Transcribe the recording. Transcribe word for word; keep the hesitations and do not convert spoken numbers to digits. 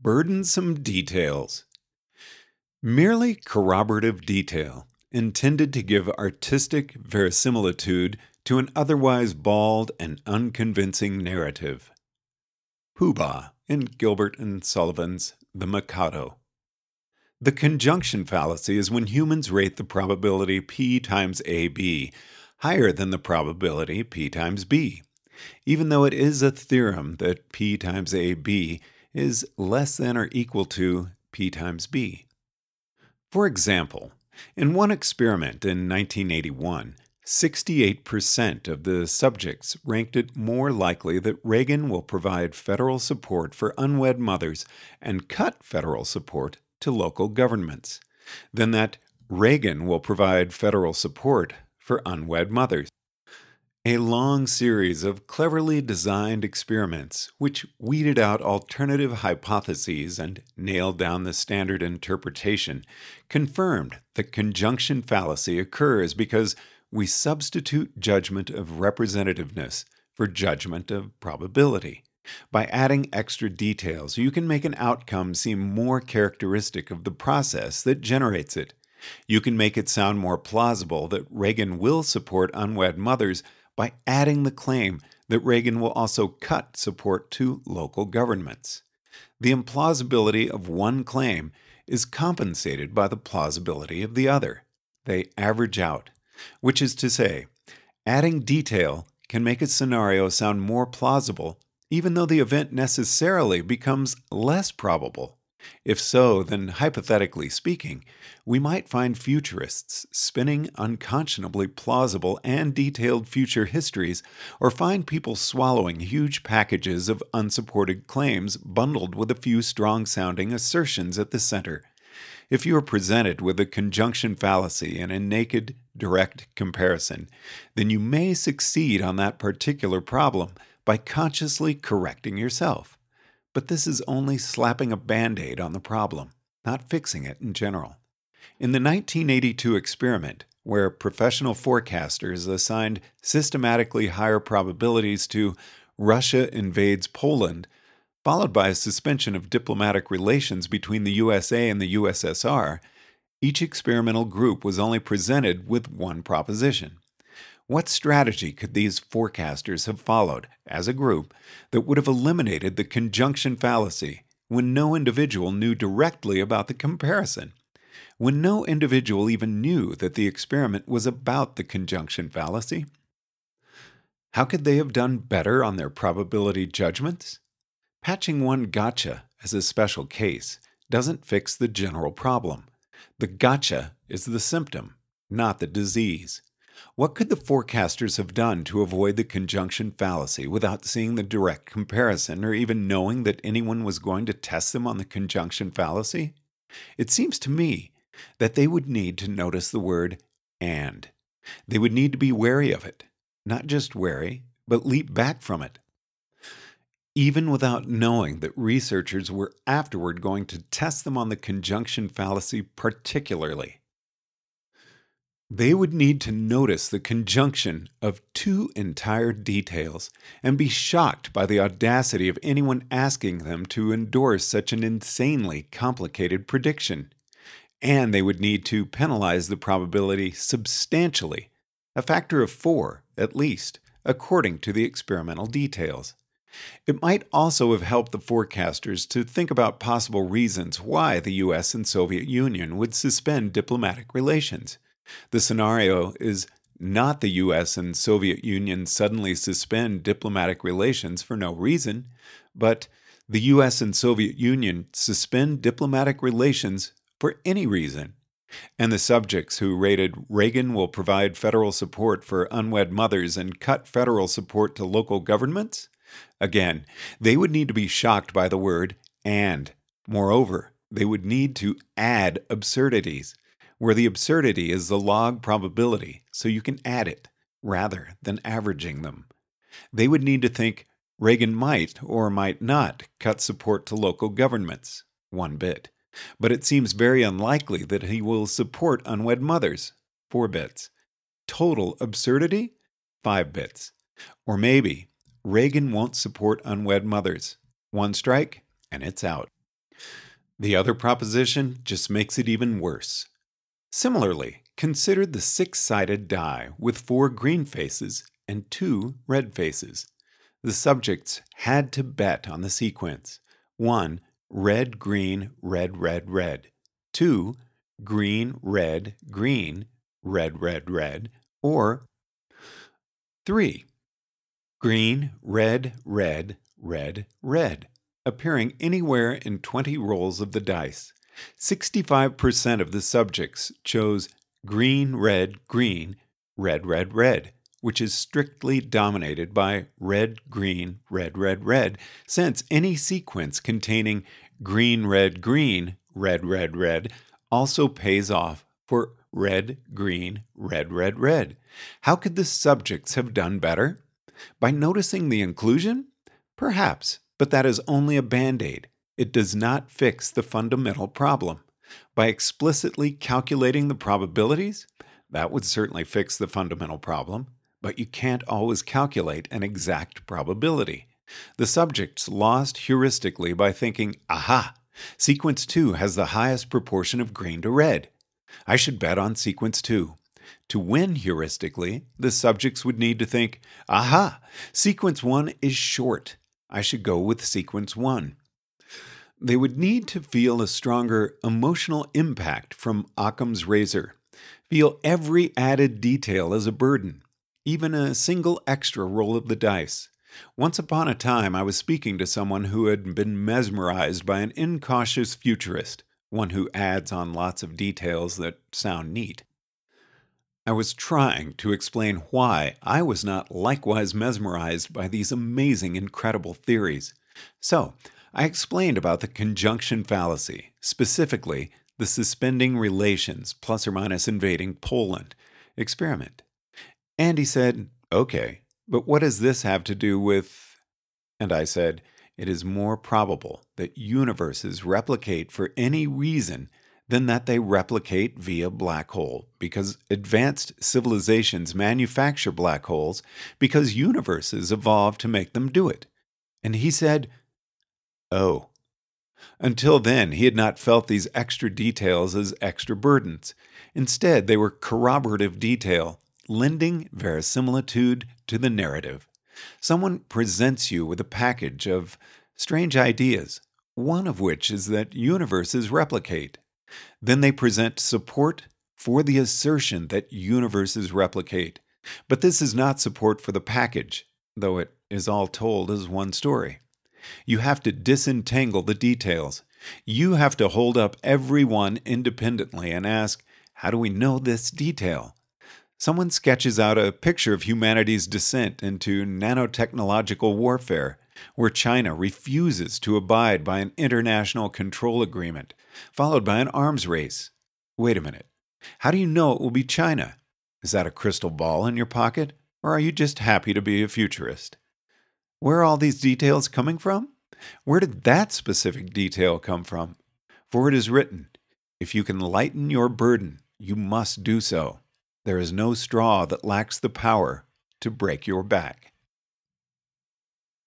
Burdensome details. Merely corroborative detail, intended to give artistic verisimilitude to an otherwise bald and unconvincing narrative. Poobah in Gilbert and Sullivan's The Mikado. The conjunction fallacy is when humans rate the probability P times A B higher than the probability P times B, even though it is a theorem that P times A B is less than or equal to P times B. For example, in one experiment in nineteen eighty-one, sixty-eight percent of the subjects ranked it more likely that Reagan will provide federal support for unwed mothers and cut federal support to local governments than that Reagan will provide federal support for unwed mothers. A long series of cleverly designed experiments which weeded out alternative hypotheses and nailed down the standard interpretation confirmed that conjunction fallacy occurs because we substitute judgment of representativeness for judgment of probability. By adding extra details, you can make an outcome seem more characteristic of the process that generates it. You can make it sound more plausible that Reagan will support unwed mothers by adding the claim that Reagan will also cut support to local governments. The implausibility of one claim is compensated by the plausibility of the other. They average out. Which is to say, adding detail can make a scenario sound more plausible, even though the event necessarily becomes less probable. If so, then hypothetically speaking, we might find futurists spinning unconscionably plausible and detailed future histories, or find people swallowing huge packages of unsupported claims bundled with a few strong-sounding assertions at the center. If you are presented with a conjunction fallacy and a naked, direct comparison, then you may succeed on that particular problem by consciously correcting yourself. But this is only slapping a Band-Aid on the problem, not fixing it in general. In the nineteen eighty-two experiment, where professional forecasters assigned systematically higher probabilities to Russia invades Poland, followed by a suspension of diplomatic relations between the U S A and the U S S R, each experimental group was only presented with one proposition. What strategy could these forecasters have followed, as a group, that would have eliminated the conjunction fallacy when no individual knew directly about the comparison? When no individual even knew that the experiment was about the conjunction fallacy? How could they have done better on their probability judgments? Patching one gotcha as a special case doesn't fix the general problem. The gotcha is the symptom, not the disease. What could the forecasters have done to avoid the conjunction fallacy without seeing the direct comparison or even knowing that anyone was going to test them on the conjunction fallacy? It seems to me that they would need to notice the word "and." They would need to be wary of it. Not just wary, but leap back from it. Even without knowing that researchers were afterward going to test them on the conjunction fallacy particularly. They would need to notice the conjunction of two entire details and be shocked by the audacity of anyone asking them to endorse such an insanely complicated prediction. And they would need to penalize the probability substantially, a factor of four at least, according to the experimental details. It might also have helped the forecasters to think about possible reasons why the U S and Soviet Union would suspend diplomatic relations. The scenario is not the U S and Soviet Union suddenly suspend diplomatic relations for no reason, but the U S and Soviet Union suspend diplomatic relations for any reason. And the subjects who rated Reagan will provide federal support for unwed mothers and cut federal support to local governments? Again, they would need to be shocked by the word "and." Moreover, they would need to add absurdities, where the absurdity is the log probability, so you can add it, rather than averaging them. They would need to think Reagan might or might not cut support to local governments, one bit. But it seems very unlikely that he will support unwed mothers, four bits. Total absurdity, five bits. Or maybe Reagan won't support unwed mothers. One strike, and it's out. The other proposition just makes it even worse. Similarly, consider the six-sided die with four green faces and two red faces. The subjects had to bet on the sequence. one. Red, green, red, red, red. two. Green, red, green, red, red, red. Or three. Green, red, red, red, red, appearing anywhere in twenty rolls of the dice. sixty-five percent of the subjects chose green, red, green, red, red, red, which is strictly dominated by red, green, red, red, red, since any sequence containing green, red, green, red, red, red also pays off for red, green, red, red, red. How could the subjects have done better? By noticing the inclusion? Perhaps, but that is only a band-aid. It does not fix the fundamental problem. By explicitly calculating the probabilities, that would certainly fix the fundamental problem, but you can't always calculate an exact probability. The subjects lost heuristically by thinking, aha, sequence two has the highest proportion of green to red. I should bet on sequence two. To win heuristically, the subjects would need to think, aha, sequence one is short. I should go with sequence one. They would need to feel a stronger emotional impact from Occam's razor. Feel every added detail as a burden, even a single extra roll of the dice. Once upon a time, I was speaking to someone who had been mesmerized by an incautious futurist, one who adds on lots of details that sound neat. I was trying to explain why I was not likewise mesmerized by these amazing, incredible theories. So, I explained about the conjunction fallacy, specifically the suspending relations plus or minus invading Poland experiment. And he said, okay, but what does this have to do with... And I said, it is more probable that universes replicate for any reason than that they replicate via black hole, because advanced civilizations manufacture black holes because universes evolve to make them do it. And he said, oh. Until then, he had not felt these extra details as extra burdens. Instead, they were corroborative detail, lending verisimilitude to the narrative. Someone presents you with a package of strange ideas, one of which is that universes replicate. Then they present support for the assertion that universes replicate. But this is not support for the package, though it is all told as one story. You have to disentangle the details. You have to hold up every one independently and ask, how do we know this detail? Someone sketches out a picture of humanity's descent into nanotechnological warfare, where China refuses to abide by an international control agreement, followed by an arms race. Wait a minute. How do you know it will be China? Is that a crystal ball in your pocket, or are you just happy to be a futurist? Where are all these details coming from? Where did that specific detail come from? For it is written, if you can lighten your burden, you must do so. There is no straw that lacks the power to break your back.